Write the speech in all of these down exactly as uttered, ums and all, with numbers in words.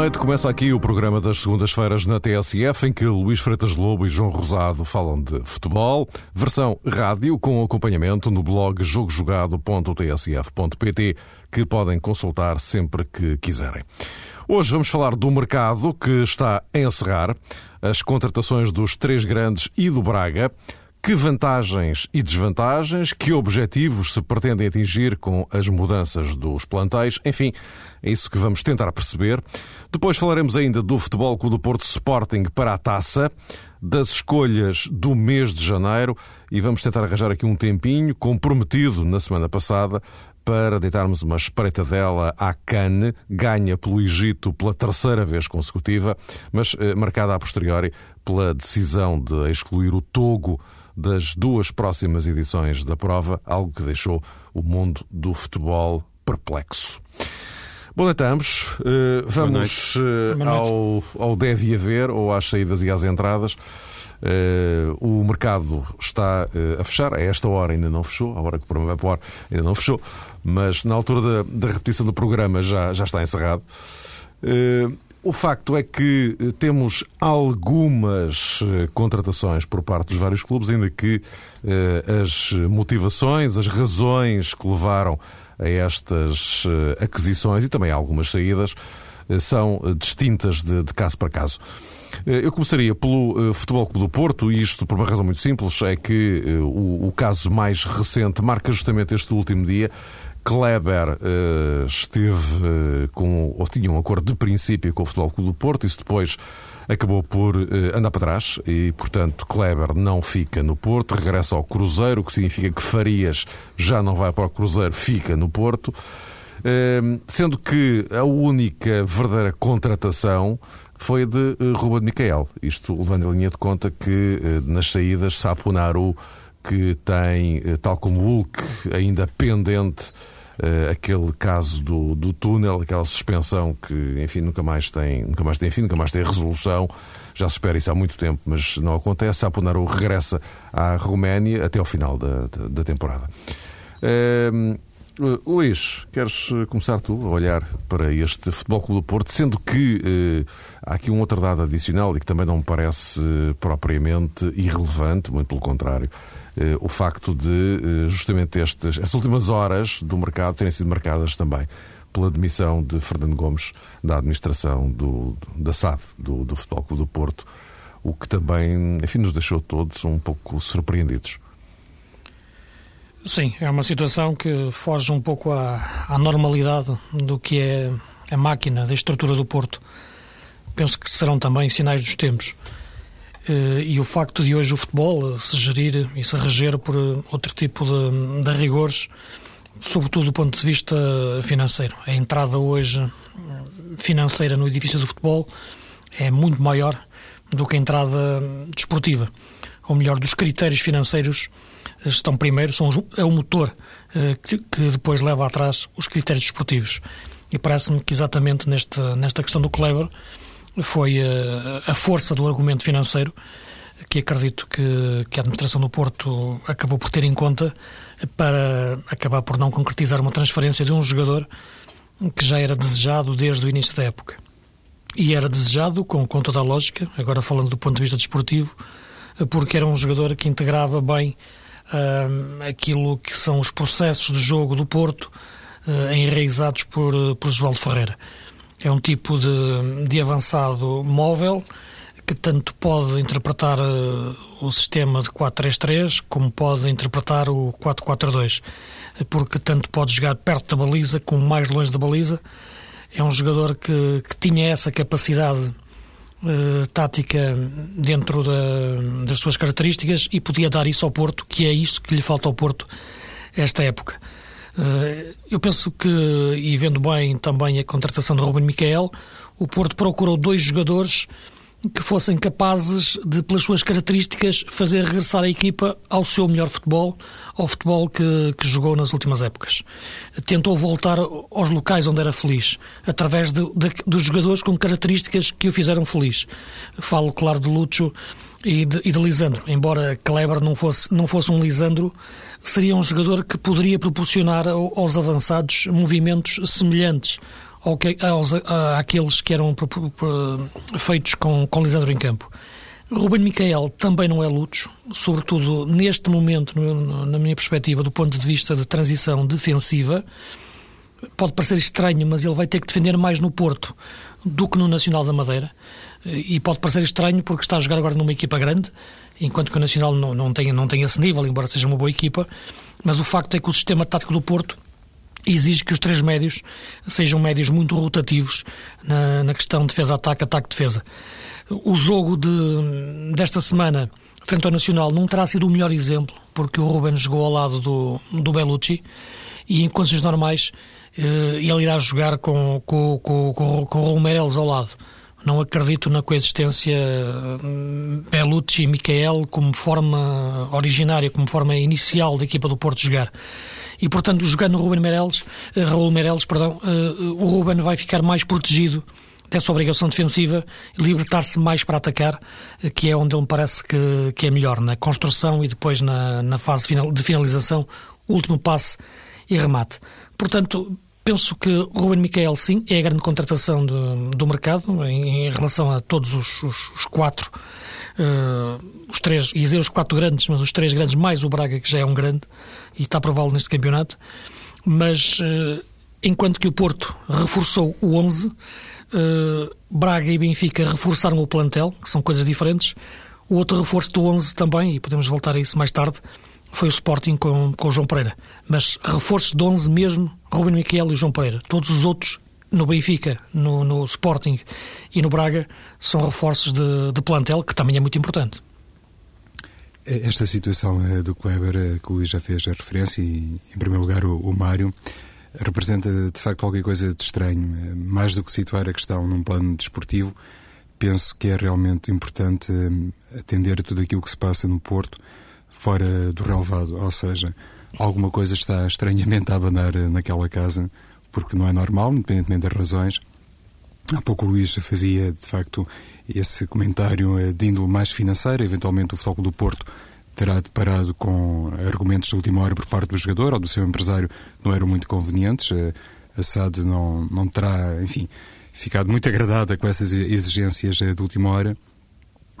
noite. Começa aqui o programa das segundas-feiras na T S F, em que Luís Freitas Lobo e João Rosado falam de futebol. Versão rádio com acompanhamento no blog jogo jogado ponto t s f ponto p t, que podem consultar sempre que quiserem. Hoje vamos falar do mercado que está a encerrar, as contratações dos Três Grandes e do Braga, que vantagens e desvantagens, que objetivos se pretendem atingir com as mudanças dos plantéis, enfim, é isso que vamos tentar perceber. Depois falaremos ainda do Futebol Clube do Porto Sporting para a taça, das escolhas do mês de janeiro, e vamos tentar arranjar aqui um tempinho, comprometido na semana passada, para deitarmos uma espreitadela à CAN, ganha pelo Egito pela terceira vez consecutiva, mas eh, marcada a posteriori pela decisão de excluir o Togo das duas próximas edições da prova, algo que deixou o mundo do futebol perplexo. Bom, estamos. Uh, vamos uh, ao, ao deve haver, ou às saídas e às entradas. Uh, o mercado está uh, a fechar. A esta hora ainda não fechou, a hora que o programa vai para o ar ainda não fechou, mas na altura da, da repetição do programa já, já está encerrado. Uh, O facto é que temos algumas contratações por parte dos vários clubes, ainda que eh, as motivações, as razões que levaram a estas eh, aquisições e também algumas saídas eh, são distintas de, de caso para caso. Eh, eu começaria pelo eh, Futebol Clube do Porto, e isto por uma razão muito simples, é que eh, o, o caso mais recente marca justamente este último dia. Kleber uh, esteve uh, com, ou tinha um acordo de princípio com o Futebol Clube do Porto, isso depois acabou por uh, andar para trás e, portanto, Kleber não fica no Porto, regressa ao Cruzeiro, o que significa que Farias já não vai para o Cruzeiro, fica no Porto, uh, sendo que a única verdadeira contratação foi de uh, Rúben Micael, isto levando a linha de conta que uh, nas saídas Sapunaru, que tem, tal como o Hulk, ainda pendente uh, aquele caso do, do túnel, aquela suspensão que, enfim, nunca mais tem, nunca mais tem fim, nunca mais tem resolução. Já se espera isso há muito tempo, mas não acontece. Sapunaru regressa à Roménia até ao final da, da, da temporada. Uh, Luís, queres começar tu a olhar para este Futebol Clube do Porto, sendo que uh, há aqui um outro dado adicional e que também não me parece uh, propriamente irrelevante, muito pelo contrário. Uh, o facto de uh, justamente estas, estas últimas horas do mercado terem sido marcadas também pela demissão de Fernando Gomes da administração do, do, da S A D, do, do Futebol Clube do Porto, o que também, enfim, nos deixou todos um pouco surpreendidos. Sim, é uma situação que foge um pouco à, à normalidade do que é a máquina da estrutura do Porto. Penso que serão também sinais dos tempos. E o facto de hoje o futebol se gerir e se reger por outro tipo de, de rigores, sobretudo do ponto de vista financeiro. A entrada hoje financeira no edifício do futebol é muito maior do que a entrada desportiva. Ou melhor, dos critérios financeiros estão primeiro, são os, é o motor que, que depois leva atrás os critérios desportivos. E parece-me que exatamente neste, nesta questão do Kleber foi a, a força do argumento financeiro que acredito que, que a administração do Porto acabou por ter em conta para acabar por não concretizar uma transferência de um jogador que já era desejado desde o início da época. E era desejado com, com toda a lógica, agora falando do ponto de vista desportivo, porque era um jogador que integrava bem uh, aquilo que são os processos de jogo do Porto uh, enraizados por, por João Ferreira. É um tipo de, de avançado móvel que tanto pode interpretar uh, o sistema de quatro três três como pode interpretar o quatro quatro dois, porque tanto pode jogar perto da baliza como mais longe da baliza. É um jogador que, que tinha essa capacidade uh, tática dentro da, das suas características e podia dar isso ao Porto, que é isso que lhe falta ao Porto esta época. Eu penso que, e vendo bem também a contratação de Rúben Micael, o Porto procurou dois jogadores que fossem capazes de, pelas suas características, fazer regressar a equipa ao seu melhor futebol, ao futebol que, que jogou nas últimas épocas. Tentou voltar aos locais onde era feliz, através de, de, dos jogadores com características que o fizeram feliz. Falo, claro, de Lúcio e de, e de Lisandro. Embora Kleber não fosse, não fosse um Lisandro, seria um jogador que poderia proporcionar aos avançados movimentos semelhantes ao que, aos, à, àqueles que eram feitos com, com Lisandro em campo. Rúben Micael também não é lutos, sobretudo neste momento, no, na minha perspectiva, do ponto de vista de transição defensiva. Pode parecer estranho, mas ele vai ter que defender mais no Porto do que no Nacional da Madeira. E pode parecer estranho porque está a jogar agora numa equipa grande, enquanto que o Nacional não, não, tem, não tem esse nível, embora seja uma boa equipa. Mas o facto é que o sistema tático do Porto exige que os três médios sejam médios muito rotativos na, na questão de defesa-ataque, ataque-defesa. O jogo de, desta semana frente ao Nacional não terá sido o melhor exemplo, porque o Rúben jogou ao lado do, do Belucci e em condições normais ele irá jogar com, com, com, com, com o Romeireles ao lado. Não acredito na coexistência Belucci e Micael como forma originária, como forma inicial da equipa do Porto jogar. E, portanto, jogando o Rúben Micael, Raul Meireles, perdão, o Rúben vai ficar mais protegido dessa obrigação defensiva, libertar-se mais para atacar, que é onde ele me parece que, que é melhor, na construção e depois na, na fase final, de finalização, último passe e remate. Portanto, penso que Rúben Micael, sim, é a grande contratação do, do mercado em, em relação a todos os, os, os quatro, uh, os três, ia dizer os quatro grandes, mas os três grandes mais o Braga, que já é um grande e está provado neste campeonato. Mas uh, enquanto que o Porto reforçou o onze, uh, Braga e Benfica reforçaram o plantel, que são coisas diferentes. O outro reforço do onze também, e podemos voltar a isso mais tarde, foi o Sporting com, com o João Pereira. Mas reforços de onze mesmo, Rúben Micael e João Pereira. Todos os outros, no Benfica, no, no Sporting e no Braga, são reforços de, de plantel, que também é muito importante. Esta situação do Kleber, que o Luís já fez a referência, e em primeiro lugar o, o Mário, representa de facto qualquer coisa de estranho. Mais do que situar a questão num plano desportivo, penso que é realmente importante atender a tudo aquilo que se passa no Porto, fora do relevado, ou seja, alguma coisa está estranhamente a abanar naquela casa, porque não é normal, independentemente das razões. Há pouco o Luís fazia, de facto, esse comentário de índole mais financeira. Eventualmente o Futebol do Porto terá deparado com argumentos de última hora por parte do jogador ou do seu empresário, não eram muito convenientes. A S A D não, não terá, enfim, ficado muito agradada com essas exigências de última hora.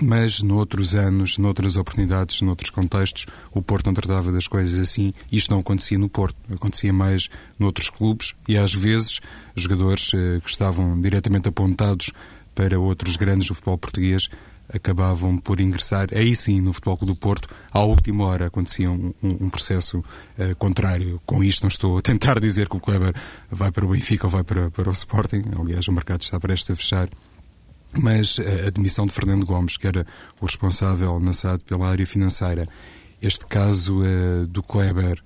Mas noutros anos, noutras oportunidades, noutros contextos, o Porto não tratava das coisas assim. Isto não acontecia no Porto, acontecia mais noutros clubes e às vezes jogadores eh, que estavam diretamente apontados para outros grandes do futebol português acabavam por ingressar, aí sim, no Futebol Clube do Porto. À última hora acontecia um, um, um processo eh, contrário. Com isto não estou a tentar dizer que o Kleber vai para o Benfica ou vai para, para o Sporting. Aliás, o mercado está prestes a fechar. Mas a admissão de Fernando Gomes, que era o responsável na S A D pela área financeira, este caso uh, do Kleber,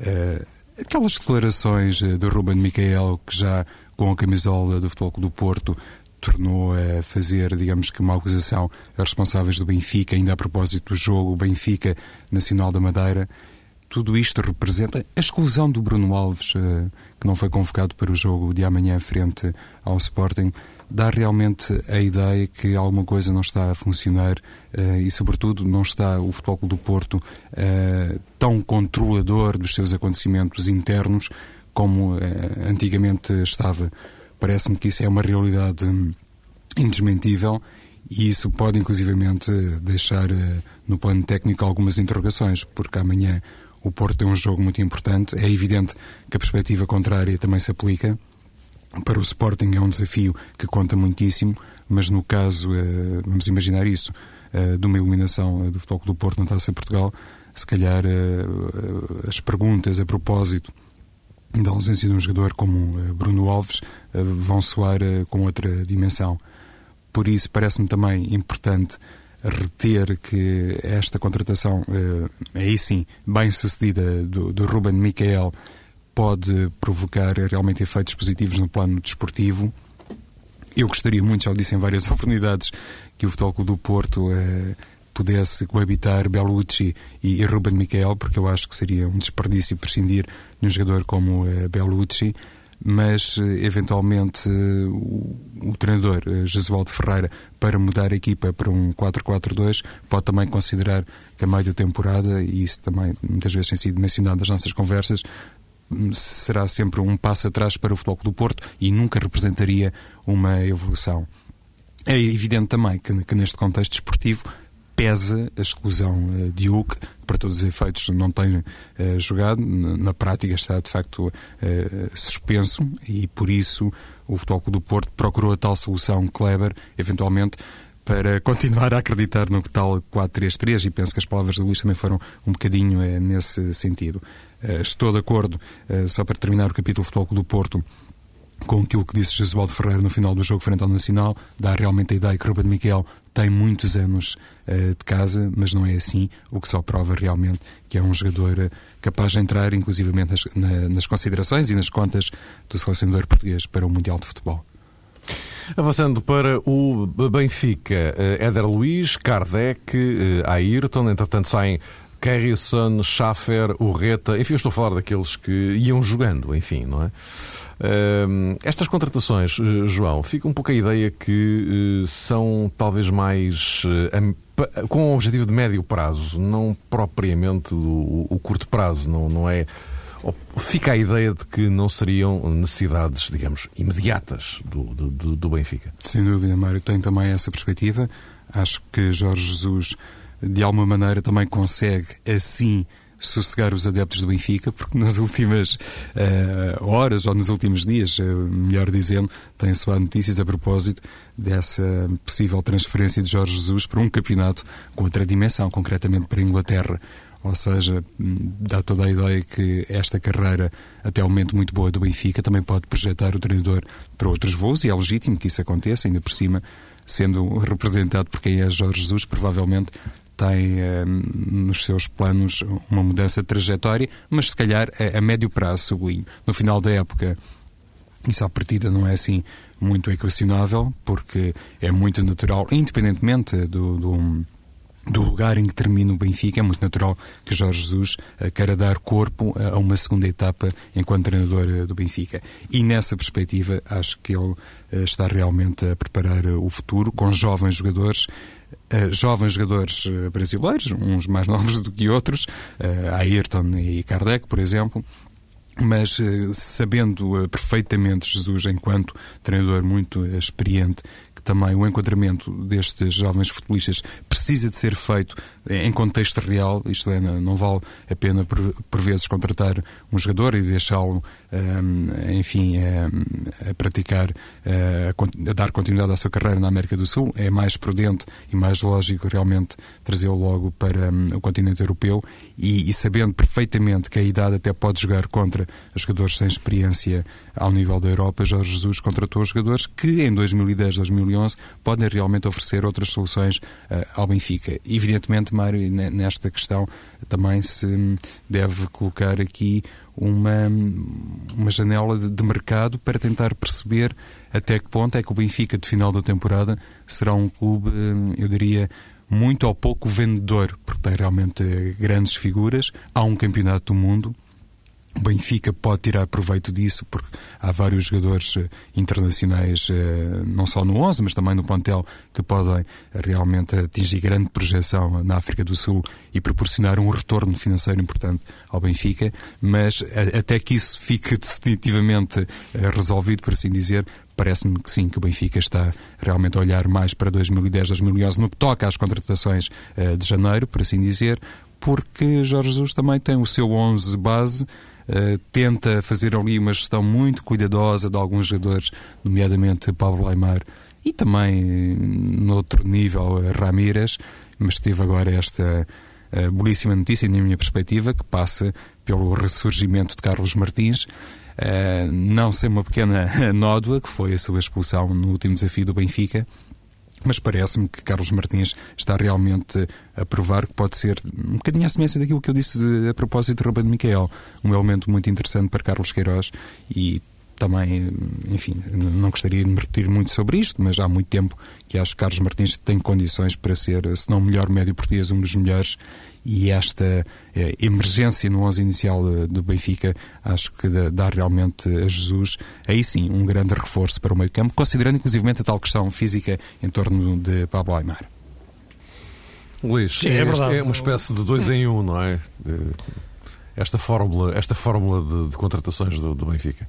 uh, aquelas declarações uh, do Rúben Micael, que já com a camisola do Futebol Clube do Porto tornou a fazer, digamos que, uma acusação a responsáveis do Benfica, ainda a propósito do jogo Benfica-Nacional da Madeira. Tudo isto representa a exclusão do Bruno Alves, que não foi convocado para o jogo de amanhã frente ao Sporting. Dá realmente a ideia que alguma coisa não está a funcionar e, sobretudo, não está o Futebol Clube do Porto tão controlador dos seus acontecimentos internos como antigamente estava. Parece-me que isso é uma realidade indesmentível. E isso pode, inclusivamente, deixar no plano técnico algumas interrogações, porque amanhã o Porto tem um jogo muito importante. É evidente que a perspectiva contrária também se aplica. Para o Sporting é um desafio que conta muitíssimo, mas no caso, vamos imaginar isso, de uma eliminação do Futebol Clube do Porto na Taça de Portugal, se calhar as perguntas a propósito da ausência de um jogador como Bruno Alves vão soar com outra dimensão. Por isso, parece-me também importante reter que esta contratação, eh, aí sim, bem-sucedida, do, do Rúben Micael, pode provocar realmente efeitos positivos no plano desportivo. Eu gostaria muito, já o disse em várias oportunidades, que o Futebol Clube do Porto eh, pudesse coabitar Belucci e, e Rúben Micael, porque eu acho que seria um desperdício prescindir de um jogador como eh, Belucci. Mas, eventualmente, o, o treinador Jesualdo Ferreira, para mudar a equipa para um quatro quatro dois, pode também considerar que a meio da temporada, e isso também muitas vezes tem sido mencionado nas nossas conversas, será sempre um passo atrás para o Futebol Clube do Porto e nunca representaria uma evolução. É evidente também que, que neste contexto desportivo pesa a exclusão de Hulk, que para todos os efeitos não tem uh, jogado, na prática está de facto uh, suspenso, e por isso o Futebol Clube do Porto procurou a tal solução Kleber, eventualmente, para continuar a acreditar no tal quatro três três, e penso que as palavras de Luís também foram um bocadinho uh, nesse sentido. Uh, estou de acordo, uh, só para terminar o capítulo Futebol Clube do Porto, com aquilo que disse Jesualdo Ferreira no final do jogo frente ao Nacional. Dá realmente a ideia que Rúben Micael tem muitos anos uh, de casa, mas não é assim, o que só prova realmente que é um jogador uh, capaz de entrar inclusivamente nas, na, nas considerações e nas contas do selecionador português para o Mundial de Futebol. Avançando para o Benfica, uh, Éder Luís, Kardec, uh, Ayrton, entretanto saem Carrison, Schaffer, Urreta, enfim, eu estou a falar daqueles que iam jogando, enfim, não é? Um, estas contratações, João, fica um pouco a ideia que uh, são talvez mais uh, com um objetivo de médio prazo, não propriamente do, o curto prazo, não, não é? Fica a ideia de que não seriam necessidades, digamos, imediatas do, do, do Benfica. Sem dúvida, Mário, tem também essa perspectiva. Acho que Jorge Jesus, de alguma maneira, também consegue assim sossegar os adeptos do Benfica, porque nas últimas uh, horas, ou nos últimos dias, uh, melhor dizendo, tem soado notícias a propósito dessa possível transferência de Jorge Jesus para um campeonato com outra dimensão, concretamente para a Inglaterra. Ou seja, dá toda a ideia que esta carreira, até ao momento muito boa do Benfica, também pode projetar o treinador para outros voos, e é legítimo que isso aconteça, ainda por cima, sendo representado por quem é Jorge Jesus, provavelmente tem eh, nos seus planos uma mudança de trajetória, mas se calhar a, a médio prazo, sublinho. No final da época, isso à partida não é assim muito equacionável, porque é muito natural, independentemente do, do, do lugar em que termina o Benfica, é muito natural que Jorge Jesus eh, queira dar corpo a, a uma segunda etapa enquanto treinador eh, do Benfica. E nessa perspectiva, acho que ele eh, está realmente a preparar eh, o futuro com jovens jogadores, Uh, jovens jogadores uh, brasileiros, uns mais novos do que outros, uh, Ayrton e Kardec, por exemplo, mas uh, sabendo uh, perfeitamente Jesus, enquanto treinador muito uh, experiente, que também o enquadramento destes jovens futebolistas precisa de ser feito em contexto real, isto é, não vale a pena por, por vezes contratar um jogador e deixá-lo, um, enfim, um, a praticar, um, a dar continuidade à sua carreira na América do Sul. É mais prudente e mais lógico realmente trazê-lo logo para um, o continente europeu, e, e sabendo perfeitamente que a idade até pode jogar contra jogadores sem experiência ao nível da Europa, Jorge Jesus contratou jogadores que em dois mil e dez, dois mil e onze podem realmente oferecer outras soluções uh, ao Benfica. Evidentemente, Mário, nesta questão também se deve colocar aqui uma, uma janela de, de mercado para tentar perceber até que ponto é que o Benfica de final da temporada será um clube, eu diria, muito ou pouco vendedor, porque tem realmente grandes figuras, há um campeonato do mundo. O Benfica pode tirar proveito disso, porque há vários jogadores internacionais, não só no onze, mas também no plantel, que podem realmente atingir grande projeção na África do Sul e proporcionar um retorno financeiro importante ao Benfica. Mas até que isso fique definitivamente resolvido, por assim dizer, parece-me que sim, que o Benfica está realmente a olhar mais para dois mil e dez, dois mil e onze no que toca às contratações de janeiro, por assim dizer, porque Jorge Jesus também tem o seu onze base, uh, tenta fazer ali uma gestão muito cuidadosa de alguns jogadores, nomeadamente Pablo Aimar e também, no outro nível, Ramírez, mas teve agora esta uh, belíssima notícia, na minha perspectiva, que passa pelo ressurgimento de Carlos Martins, uh, não sem uma pequena nódoa, que foi a sua expulsão no último desafio do Benfica, mas parece-me que Carlos Martins está realmente a provar que pode ser um bocadinho à semelhança daquilo que eu disse a propósito de Rúben Micael, um elemento muito interessante para Carlos Queiroz. E também, enfim, não gostaria de me repetir muito sobre isto, mas há muito tempo que acho que Carlos Martins tem condições para ser, se não o melhor médio português, um dos melhores, e esta eh, emergência no onze inicial do Benfica acho que dá, dá realmente a Jesus, aí sim, um grande reforço para o meio campo, considerando inclusivamente a tal questão física em torno de Pablo Aimar. Luís, sim, é, é, é uma espécie de dois em um, não é? De... esta fórmula, esta fórmula de, de contratações do, do Benfica?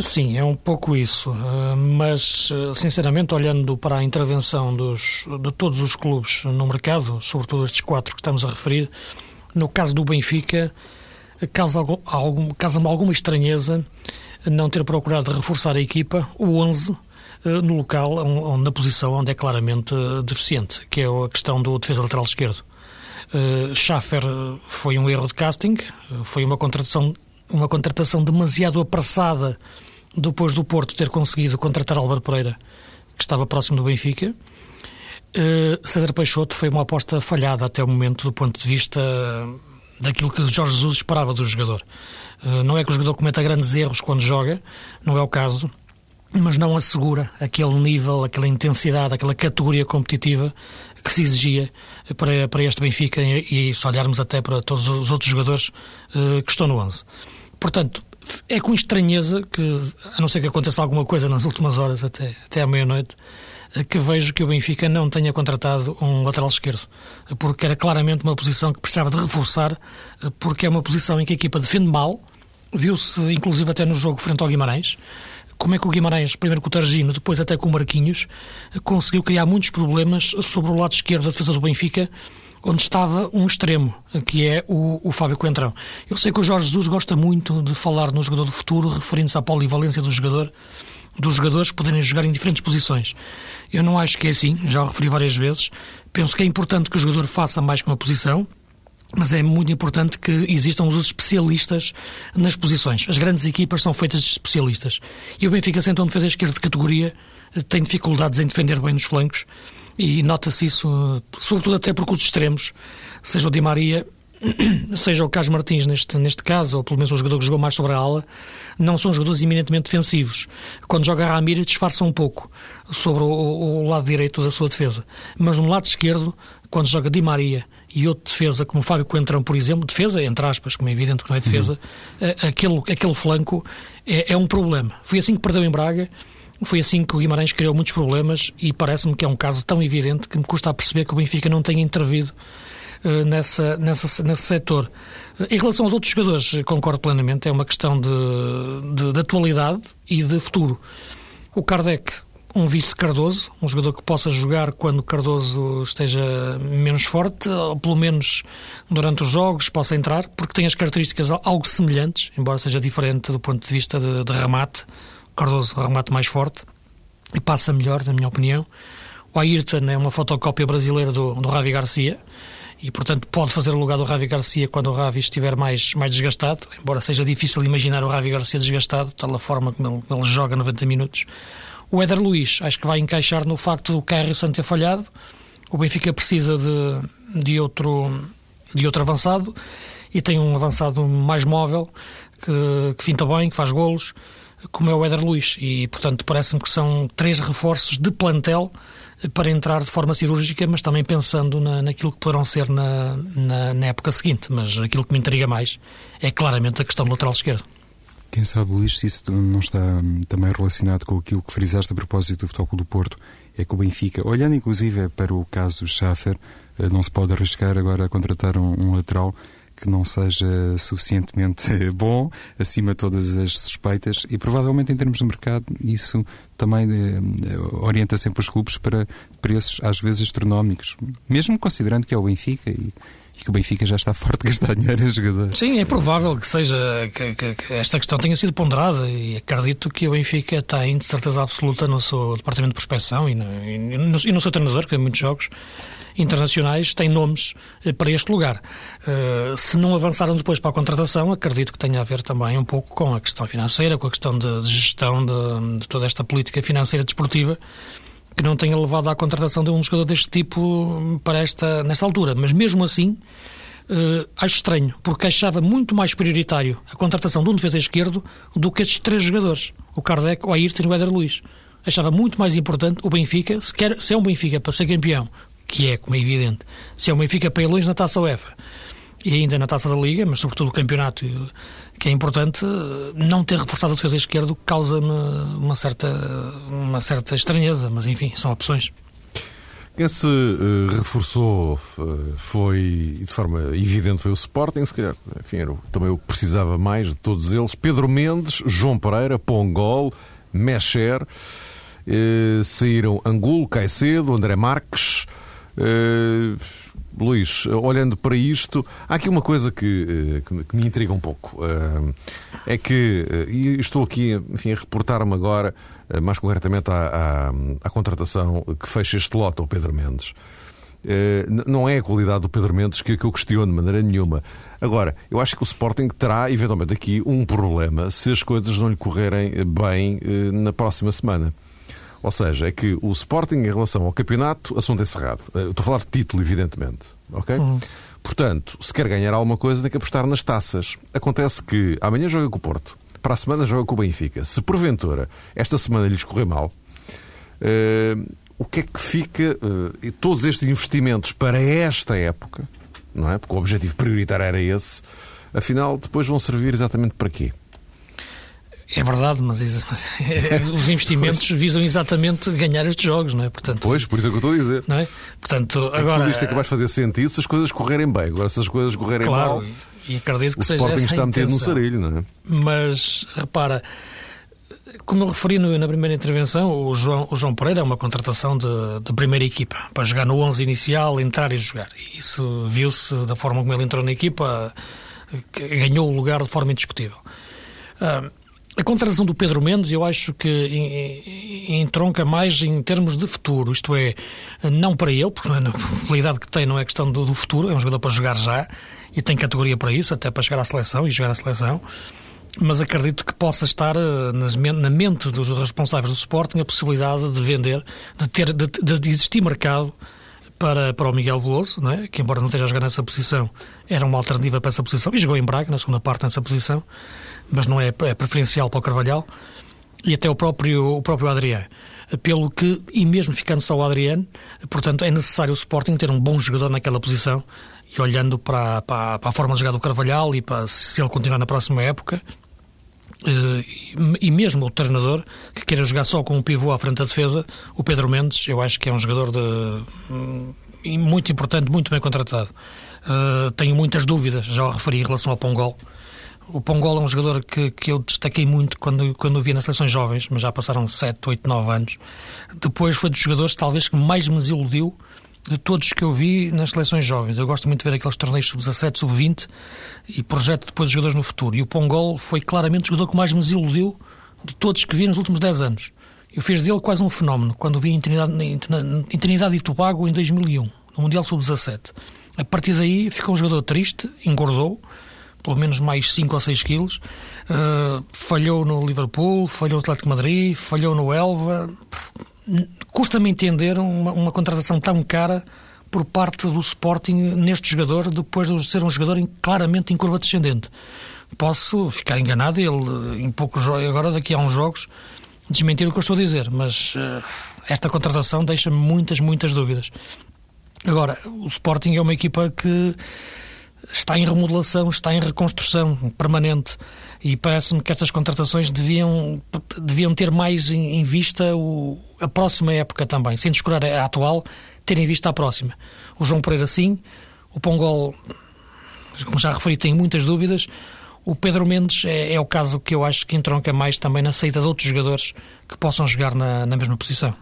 Sim, é um pouco isso, mas sinceramente, olhando para a intervenção dos, de todos os clubes no mercado, sobretudo estes quatro que estamos a referir, no caso do Benfica, causa-me algum, alguma estranheza não ter procurado reforçar a equipa, o onze, no local, na posição onde é claramente deficiente, que é a questão do defesa lateral esquerdo. Schaffer foi um erro de casting, foi uma contratação uma contratação demasiado apressada depois do Porto ter conseguido contratar Álvaro Pereira, que estava próximo do Benfica. Uh, César Peixoto foi uma aposta falhada até o momento do ponto de vista daquilo que Jorge Jesus esperava do jogador. Uh, não é que o jogador cometa grandes erros quando joga, não é o caso, mas não assegura aquele nível, aquela intensidade, aquela categoria competitiva que se exigia para, para este Benfica e se olharmos até para todos os outros jogadores uh, que estão no onze. Portanto, é com estranheza que, a não ser que aconteça alguma coisa nas últimas horas, até, até à meia-noite, que vejo que o Benfica não tenha contratado um lateral esquerdo, porque era claramente uma posição que precisava de reforçar, porque é uma posição em que a equipa defende mal, viu-se inclusive até no jogo frente ao Guimarães, como é que o Guimarães, primeiro com o Targino, depois até com o Marquinhos, conseguiu criar muitos problemas sobre o lado esquerdo da defesa do Benfica, onde estava um extremo, que é o, o Fábio Coentrão. Eu sei que o Jorge Jesus gosta muito de falar no jogador do futuro, referindo-se à polivalência do jogador, dos jogadores poderem jogar em diferentes posições. Eu não acho que é assim, já o referi várias vezes. Penso que é importante que o jogador faça mais que uma posição, mas é muito importante que existam os especialistas nas posições. As grandes equipas são feitas de especialistas. E o Benfica, sendo um defesa esquerda de categoria, tem dificuldades em defender bem nos flancos, e nota-se isso, sobretudo até porque os extremos, seja o Di Maria, seja o Carlos Martins neste, neste caso, ou pelo menos o jogador que jogou mais sobre a ala, não são jogadores eminentemente defensivos. Quando joga a Ramírez, disfarça um pouco sobre o, o lado direito da sua defesa. Mas no lado esquerdo, quando joga Di Maria e outro defesa, como Fábio Coentrão, por exemplo, defesa, entre aspas, como é evidente que não é defesa, uhum. aquele, aquele flanco é, é um problema. Foi assim que perdeu em Braga. Foi assim que o Guimarães criou muitos problemas e parece-me que é um caso tão evidente que me custa a perceber que o Benfica não tenha intervido uh, nessa, nessa, nesse setor. Uh, em relação aos outros jogadores, concordo plenamente, é uma questão de, de, de atualidade e de futuro. O Kardec, um vice-Cardoso, um jogador que possa jogar quando Cardoso esteja menos forte, ou pelo menos durante os jogos possa entrar, porque tem as características algo semelhantes, embora seja diferente do ponto de vista de, de remate. Cardoso, remate mais forte e passa melhor, na minha opinião. O Ayrton é uma fotocópia brasileira do, do Rávio Garcia e, portanto, pode fazer o lugar do Rávio Garcia quando o Rávio estiver mais, mais desgastado, embora seja difícil imaginar o Rávio Garcia desgastado, de tal a forma como ele, ele joga noventa minutos. O Éder Luís, acho que vai encaixar no facto do Carlos Santos ter falhado. O Benfica precisa de, de, outro, de outro avançado e tem um avançado mais móvel, que, que finta bem, que faz golos, como é o Éder Luís, e portanto parece-me que são três reforços de plantel para entrar de forma cirúrgica, mas também pensando na, naquilo que poderão ser na, na, na época seguinte. Mas aquilo que me intriga mais é claramente a questão do lateral esquerdo. Quem sabe, Luís, se isso não está também relacionado com aquilo que frisaste a propósito do Futebol Clube do Porto, é que o Benfica, olhando inclusive para o caso Schaffer, não se pode arriscar agora a contratar um, um lateral que não seja suficientemente bom, acima de todas as suspeitas, e provavelmente em termos de mercado isso também eh, orienta sempre os clubes para preços às vezes astronómicos, mesmo considerando que é o Benfica e, e que o Benfica já está forte a gastar dinheiro a jogador. Sim, é provável que seja que, que, que esta questão tenha sido ponderada e acredito que o Benfica tem de certeza absoluta no seu departamento de prospecção e no, e no, e no seu treinador, que tem muitos jogos internacionais, têm nomes para este lugar. Uh, se não avançaram depois para a contratação, acredito que tenha a ver também um pouco com a questão financeira, com a questão de, de gestão de, de toda esta política financeira desportiva, que não tenha levado à contratação de um jogador deste tipo para esta, nesta altura. Mas mesmo assim, uh, acho estranho, porque achava muito mais prioritário a contratação de um defesa esquerdo do que estes três jogadores, o Kardec, o Ayrton e o Éder Luís. Achava muito mais importante o Benfica, se, quer, se é um Benfica para ser campeão, que é, como é evidente, se é o Benfica para ir longe na Taça UEFA e ainda na Taça da Liga, mas sobretudo o campeonato, que é importante, não ter reforçado a defesa esquerda causa-me uma certa, uma certa estranheza, mas enfim, são opções. se uh, reforçou uh, foi, de forma evidente, foi o Sporting, se calhar. Enfim, era o, também o que precisava mais de todos eles. Pedro Mendes, João Pereira, Pongol, Mescher, uh, saíram Angulo, Caicedo, André Marques... Uh, Luís, olhando para isto, há aqui uma coisa que, que me intriga um pouco. É que, e estou aqui, enfim, a reportar-me agora, mais concretamente, à, à, à contratação que fecha este lote ao Pedro Mendes. Não é a qualidade do Pedro Mendes que, que eu questiono de maneira nenhuma. Agora, eu acho que o Sporting terá, eventualmente, aqui um problema se as coisas não lhe correrem bem na próxima semana. Ou seja, é que o Sporting, em relação ao campeonato, assunto encerrado. Eu estou a falar de título, evidentemente. Okay? Uhum. Portanto, se quer ganhar alguma coisa, tem que apostar nas taças. Acontece que amanhã joga com o Porto, para a semana joga com o Benfica. Se porventura esta semana lhes correr mal, uh, o que é que fica... Uh, todos estes investimentos para esta época, não é? Porque o objetivo prioritário era esse, afinal, depois vão servir exatamente para quê? É verdade, mas os investimentos visam exatamente ganhar estes jogos, não é? Portanto, pois, por isso é que eu estou a dizer. Não é? Portanto, agora... Tudo isto é que vai fazer sentido se as coisas correrem bem. Agora, se as coisas correrem claro, mal, e acredito que o seja Sporting está metido no sarilho, não é? Mas, repara, como eu referi na primeira intervenção, o João, o João Pereira é uma contratação de, de primeira equipa, para jogar no onze inicial, entrar e jogar. E isso viu-se da forma como ele entrou na equipa, ganhou o lugar de forma indiscutível. Ah, A contratação do Pedro Mendes, eu acho que entronca mais em termos de futuro, isto é, não para ele, porque a probabilidade que tem não é questão do futuro, é um jogador para jogar já, e tem categoria para isso, até para chegar à seleção e jogar à seleção, mas acredito que possa estar na mente dos responsáveis do Sporting a possibilidade de vender, de, ter, de, de existir mercado para, para o Miguel Veloso, não é? Que embora não esteja a jogar nessa posição, era uma alternativa para essa posição, e jogou em Braga, na segunda parte, nessa posição, mas não é, é preferencial para o Carvalhal, e até o próprio, o próprio Adriano. Pelo que, e mesmo ficando só o Adriano, portanto, é necessário o Sporting ter um bom jogador naquela posição, e olhando para, para, para a forma de jogar do Carvalhal, e para se ele continuar na próxima época, e mesmo o treinador que queira jogar só com um pivô à frente da defesa, o Pedro Mendes, eu acho que é um jogador de, muito importante, muito bem contratado. Tenho muitas dúvidas, já o referi em relação ao Pongol. O Pongol é um jogador que, que eu destaquei muito quando, quando o vi nas seleções jovens, mas já passaram sete, oito, nove anos. Depois foi dos jogadores talvez que mais me desiludiu de todos que eu vi nas seleções jovens. Eu gosto muito de ver aqueles torneios sub dezassete, sub vinte e projeto depois de jogadores no futuro. E o Pongol foi claramente o jogador que mais me desiludiu de todos que vi nos últimos dez anos. Eu fiz dele quase um fenómeno quando o vi em Trinidade, em Trinidade e Tobago em dois mil e um, no Mundial sub dezassete. A partir daí ficou um jogador triste, engordou, pelo menos mais cinco ou seis quilos, uh, falhou no Liverpool, falhou no Atlético Madrid, falhou no Elva. Custa-me entender uma, uma contratação tão cara por parte do Sporting neste jogador, depois de ser um jogador em, claramente em curva descendente. Posso ficar enganado, ele em poucos jogos, agora daqui a uns jogos, desmentir o que eu estou a dizer, mas uh, esta contratação deixa-me muitas, muitas dúvidas. Agora, o Sporting é uma equipa que está em remodelação, está em reconstrução permanente e parece-me que estas contratações deviam, deviam ter mais em vista o, a próxima época também, sem descurar a atual, ter em vista a próxima. O João Pereira sim, o Pongol, como já referi, tem muitas dúvidas. O Pedro Mendes é, é o caso que eu acho que entronca mais também na saída de outros jogadores que possam jogar na, na mesma posição.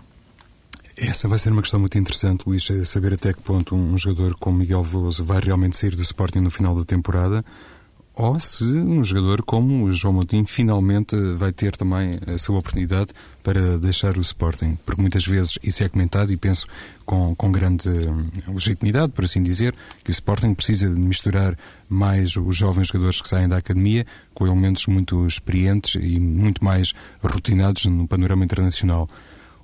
Essa vai ser uma questão muito interessante, Luís, saber até que ponto um jogador como Miguel Veloso vai realmente sair do Sporting no final da temporada, ou se um jogador como o João Moutinho finalmente vai ter também a sua oportunidade para deixar o Sporting, porque muitas vezes isso é comentado e penso com, com grande legitimidade, por assim dizer, que o Sporting precisa de misturar mais os jovens jogadores que saem da academia com elementos muito experientes e muito mais rotinados no panorama internacional.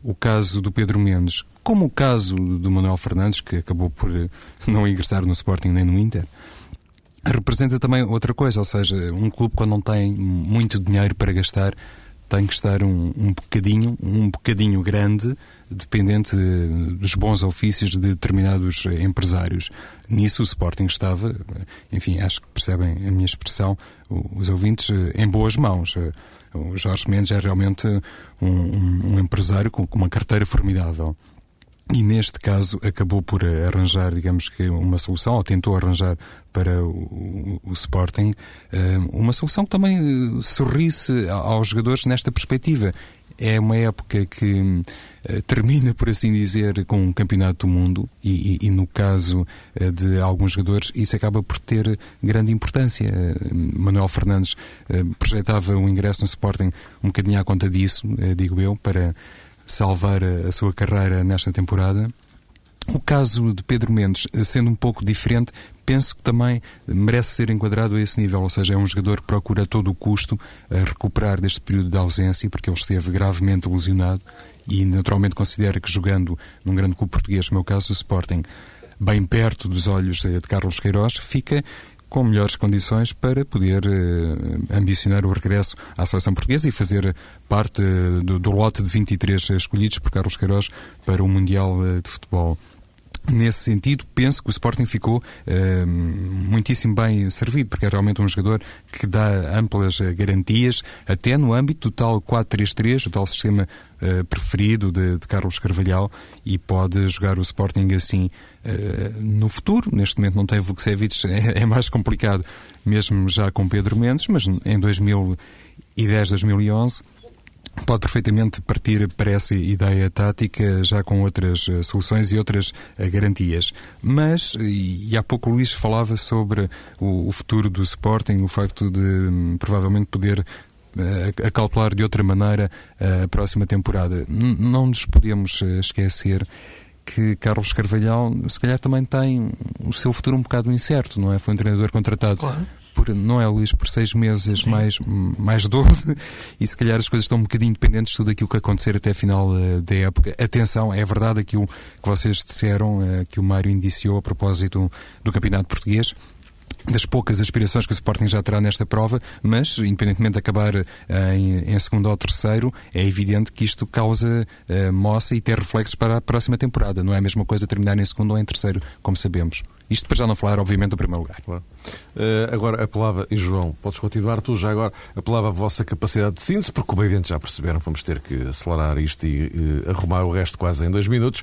O caso do Pedro Mendes, como o caso do Manuel Fernandes, que acabou por não ingressar no Sporting nem no Inter, representa também outra coisa, ou seja, um clube quando não tem muito dinheiro para gastar tem que estar um, um bocadinho, um bocadinho grande, dependente dos bons ofícios de determinados empresários. Nisso o Sporting estava, enfim, acho que percebem a minha expressão, os ouvintes, em boas mãos. O Jorge Mendes é realmente um, um, um empresário com, com uma carteira formidável. E neste caso acabou por arranjar, digamos que uma solução, ou tentou arranjar para o, o Sporting, uma solução que também sorrisse aos jogadores nesta perspectiva. É uma época que termina, por assim dizer, com um campeonato do mundo e, e, e no caso de alguns jogadores isso acaba por ter grande importância. Manuel Fernandes projetava um ingresso no Sporting um bocadinho à conta disso, digo eu, para salvar a sua carreira nesta temporada. O caso de Pedro Mendes, sendo um pouco diferente, penso que também merece ser enquadrado a esse nível, ou seja, é um jogador que procura a todo o custo recuperar deste período de ausência, porque ele esteve gravemente lesionado e naturalmente considera que, jogando num grande clube português, no meu caso o Sporting, bem perto dos olhos de Carlos Queiroz, fica com melhores condições para poder eh, ambicionar o regresso à seleção portuguesa e fazer parte eh, do, do lote de vinte e três escolhidos por Carlos Queiroz para o Mundial eh, de Futebol. Nesse sentido, penso que o Sporting ficou eh, muitíssimo bem servido, porque é realmente um jogador que dá amplas garantias, até no âmbito do tal quatro três três, o tal sistema eh, preferido de, de Carlos Carvalhal, e pode jogar o Sporting assim eh, no futuro. Neste momento não tem Vukcevic, é, é mais complicado, mesmo já com Pedro Mendes, mas em dois mil e dez, dois mil e onze... pode perfeitamente partir para essa ideia tática, já com outras soluções e outras garantias. Mas, e há pouco o Luís falava sobre o futuro do Sporting, o facto de provavelmente poder a calcular de outra maneira a próxima temporada. Não nos podemos esquecer que Carlos Carvalhal, se calhar, também tem o seu futuro um bocado incerto, não é? Foi um treinador contratado... Claro. Por, não é, Luís, por seis meses mais, mais doze, e se calhar as coisas estão um bocadinho dependentes de tudo aquilo que acontecer até a final uh, da época. Atenção, é verdade aquilo que vocês disseram, uh, que o Mário indiciou a propósito do, do Campeonato Português, das poucas aspirações que o Sporting já terá nesta prova, mas, independentemente de acabar em, em segundo ou terceiro, é evidente que isto causa uh, moça e ter reflexos para a próxima temporada. Não é a mesma coisa terminar em segundo ou em terceiro, como sabemos. Isto para já não falar, obviamente, do primeiro lugar. Claro. Uh, agora, apelava, e João, podes continuar tu já agora, apelava a vossa capacidade de síntese, porque, como evidente, já perceberam, vamos ter que acelerar isto e uh, arrumar o resto quase em dois minutos.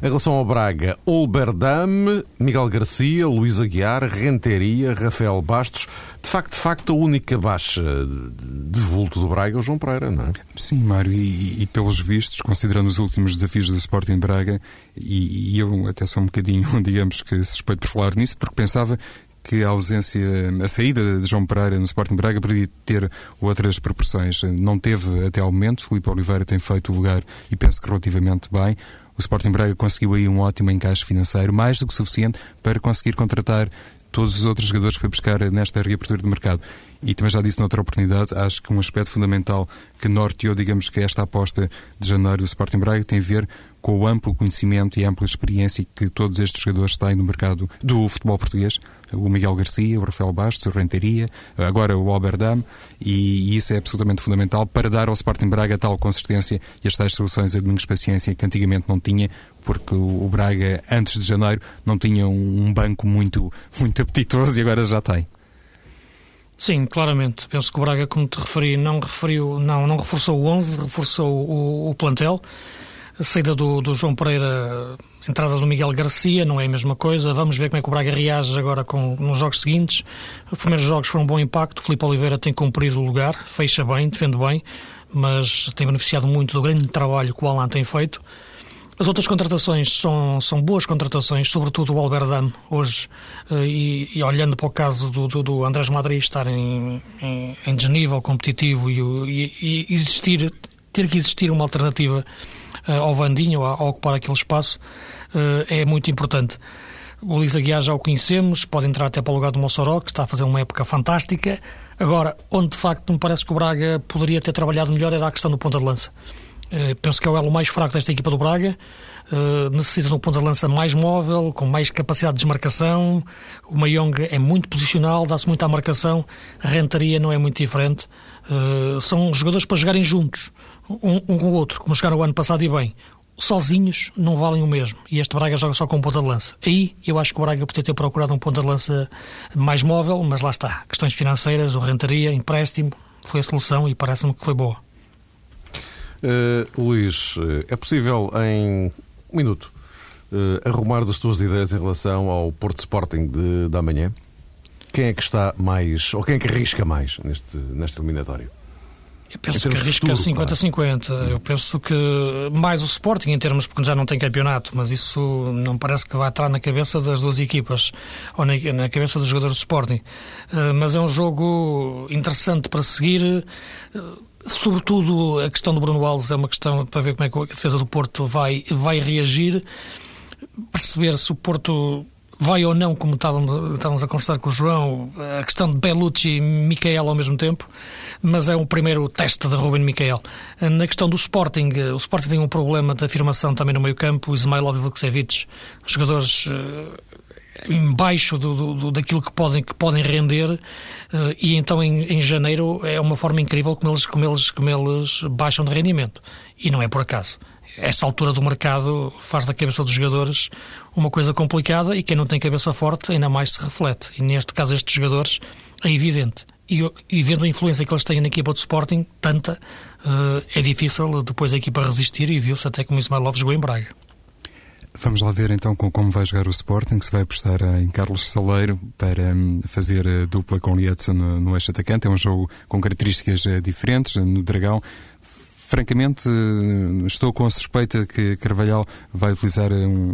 Em relação ao Braga, Olberdame, Miguel Garcia, Luís Aguiar, Renteria, Rafael Bastos. De facto, de facto, a única baixa de vulto do Braga é o João Pereira, não é? Sim, Mário, e, e pelos vistos, considerando os últimos desafios do Sporting Braga, e, e eu até sou um bocadinho, digamos que suspeito por falar nisso, porque pensava que a ausência, a saída de João Pereira no Sporting Braga poderia ter outras proporções. Não teve até ao momento. Filipe Oliveira tem feito o lugar e penso que relativamente bem. O Sporting Braga conseguiu aí um ótimo encaixe financeiro, mais do que suficiente para conseguir contratar todos os outros jogadores que foi buscar nesta reapertura de mercado. E também já disse noutra oportunidade, acho que um aspecto fundamental que norteou, digamos que esta aposta de janeiro do Sporting Braga tem a ver com o amplo conhecimento e a ampla experiência que todos estes jogadores têm no mercado do futebol português, o Miguel Garcia, o Rafael Bastos, o Renteria, agora o Olberdame, e isso é absolutamente fundamental para dar ao Sporting Braga tal consistência e as tais soluções a Domingos Paciência que antigamente não tinha, porque o Braga antes de janeiro não tinha um banco muito, muito apetitoso e agora já tem. Sim, claramente. Penso que o Braga, como te referi, não, referiu, não, não reforçou o onze, reforçou o, o plantel. A saída do, do João Pereira, a entrada do Miguel Garcia, não é a mesma coisa. Vamos ver como é que o Braga reage agora com, nos jogos seguintes. Os primeiros jogos foram um bom impacto. O Filipe Oliveira tem cumprido o lugar, fecha bem, defende bem, mas tem beneficiado muito do grande trabalho que o Alan tem feito. As outras contratações são, são boas contratações, sobretudo o Olberdame hoje, e, e olhando para o caso do, do, do Andrés Madrid estar em, em, em desnível competitivo e, e existir, ter que existir uma alternativa uh, ao Vandinho, a, a ocupar aquele espaço, uh, é muito importante. O Luís Aguiar já o conhecemos, pode entrar até para o lugar do Mossoró, que está a fazer uma época fantástica. Agora, onde de facto me parece que o Braga poderia ter trabalhado melhor era a questão do ponta de lança. Uh, penso que é o elo mais fraco desta equipa do Braga. Uh, necessita de um ponta-de-lança mais móvel, com mais capacidade de desmarcação. O Mayong é muito posicional, dá-se muito à marcação. A Renteria não é muito diferente. Uh, são jogadores para jogarem juntos, um, um com o outro, como jogaram o ano passado e bem. Sozinhos não valem o mesmo. E este Braga joga só com um ponta-de-lança. Aí eu acho que o Braga podia ter procurado um ponta-de-lança mais móvel, mas lá está. Questões financeiras, o Renteria, empréstimo, foi a solução e parece-me que foi boa. Uh, Luís, é possível em um minuto uh, arrumar das tuas ideias em relação ao Porto Sporting de, de amanhã? Quem é que está mais, ou quem é que arrisca mais neste, neste eliminatório? Eu penso que arrisca cinquenta a cinquenta. Claro. Eu penso que mais o Sporting em termos, porque já não tem campeonato, mas isso não parece que vai entrar na cabeça das duas equipas, ou na, na cabeça dos jogadores do Sporting. Uh, mas é um jogo interessante para seguir. Uh, sobretudo a questão do Bruno Alves é uma questão para ver como é que a defesa do Porto vai, vai reagir, perceber se o Porto vai ou não, como estávamos, estávamos a conversar com o João, a questão de Belucci e Micael ao mesmo tempo, mas é um primeiro teste de Rúben Micael. Na questão do Sporting, o Sporting tem um problema de afirmação também no meio campo, o Ismailov e Vucevic, jogadores embaixo do, do, do, daquilo que podem, que podem render, uh, e então em, em janeiro é uma forma incrível como eles, como, eles, como eles baixam de rendimento, e não é por acaso. Esta altura do mercado faz da cabeça dos jogadores uma coisa complicada, e quem não tem cabeça forte ainda mais se reflete, e neste caso estes jogadores é evidente, e, e vendo a influência que eles têm na equipa do Sporting, tanta, uh, é difícil depois a equipa resistir, e viu-se até como o Ismailov jogou em Braga. Vamos lá ver então com como vai jogar o Sporting, se vai apostar em Carlos Saleiro para fazer a dupla com o Edson no eixo atacante. É um jogo com características diferentes no Dragão. Francamente, estou com a suspeita que Carvalhal vai utilizar um,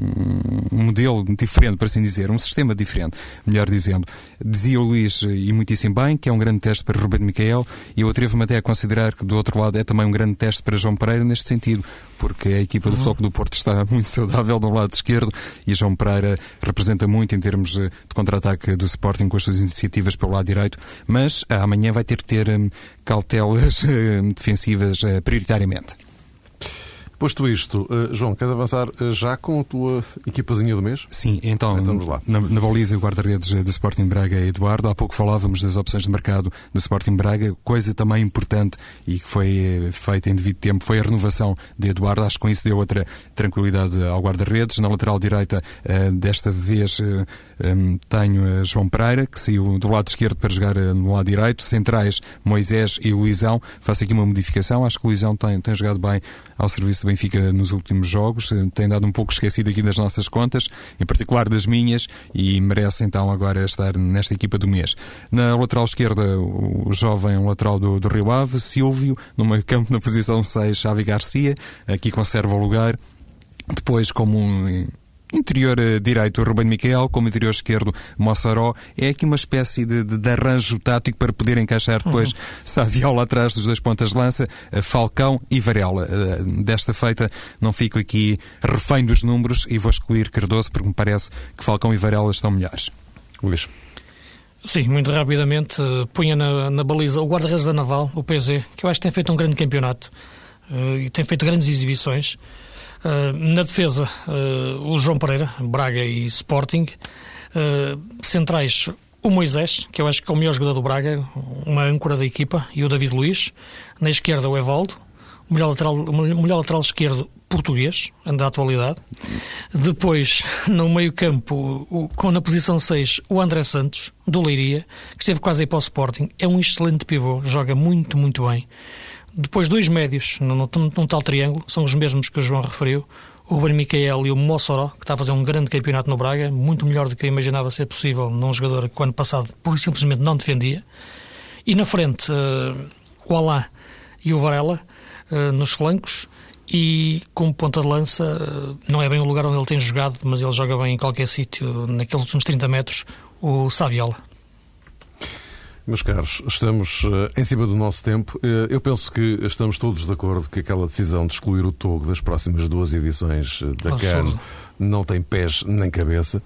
um modelo diferente, para assim dizer, um sistema diferente, melhor dizendo. Dizia o Luís, e muitíssimo bem, que é um grande teste para Rúben Micael, e eu atrevo-me até a considerar que, do outro lado, é também um grande teste para João Pereira neste sentido, porque a equipa do Futebol Clube do Porto está muito saudável do lado esquerdo, e João Pereira representa muito em termos de contra-ataque do Sporting com as suas iniciativas pelo lado direito, mas amanhã vai ter que ter cautelas defensivas prioritárias. Posto isto, João, queres avançar já com a tua equipazinha do mês? Sim, então, então vamos lá. Na, na baliza, o guarda-redes do Sporting Braga é Eduardo. Há pouco falávamos das opções de mercado do Sporting Braga, coisa também importante e que foi feita em devido tempo, foi a renovação de Eduardo. Acho que com isso deu outra tranquilidade ao guarda-redes. Na lateral direita, desta vez, tenho João Pereira, que saiu do lado esquerdo para jogar no lado direito. Centrais, Moisés e Luizão. Faço aqui uma modificação. Acho que o Luizão tem, tem jogado bem ao serviço do Benfica nos últimos jogos, tem dado um pouco esquecido aqui das nossas contas, em particular das minhas, e merece então agora estar nesta equipa do mês. Na lateral esquerda, o jovem lateral do, do Rio Ave, Silvio. No meio campo, na posição seis, Rávio Garcia, aqui conserva o lugar. Depois, como um interior direito, Rúben Micael, como interior esquerdo, Mossoró. É aqui uma espécie de, de, de arranjo tático para poder encaixar depois uhum. Saviola atrás dos dois pontas de lança, Falcão e Varela. Desta feita não fico aqui refém dos números e vou excluir Cardoso, porque me parece que Falcão e Varela estão melhores. Luís. Sim, muito rapidamente, punha na, na baliza o guarda-redes da Naval, o P Z, que eu acho que tem feito um grande campeonato e tem feito grandes exibições. Uh, na defesa, uh, o João Pereira, Braga e Sporting. Uh, centrais, o Moisés, que eu acho que é o melhor jogador do Braga, uma âncora da equipa, e o David Luís. Na esquerda, o Evaldo, o melhor lateral, o melhor lateral esquerdo português, da atualidade. Depois, no meio campo, o, com na posição seis, o André Santos, do Leiria, que esteve quase aí para o Sporting. É um excelente pivô, joga muito, muito bem. Depois, dois médios, num, num tal triângulo, são os mesmos que o João referiu, o Rúben Micael e o Mossoró, que está a fazer um grande campeonato no Braga, muito melhor do que eu imaginava ser possível num jogador que o ano passado, por simplesmente, não defendia. E na frente, uh, o Alain e o Varela, uh, nos flancos, e como ponta de lança, uh, não é bem o lugar onde ele tem jogado, mas ele joga bem em qualquer sítio, naqueles últimos trinta metros, o Saviola. Meus caros, estamos uh, em cima do nosso tempo. Uh, eu penso que estamos todos de acordo que aquela decisão de excluir o Togo das próximas duas edições uh, da CAN não tem pés nem cabeça.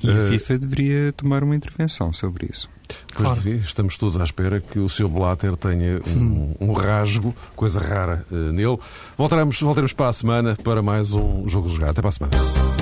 E uh, a FIFA deveria tomar uma intervenção sobre isso. Claro. Pois, estamos todos à espera que o senhor Blatter tenha um, um rasgo, coisa rara uh, nele. Voltaremos, voltaremos para a semana para mais um Jogo Jogado. Até para a semana.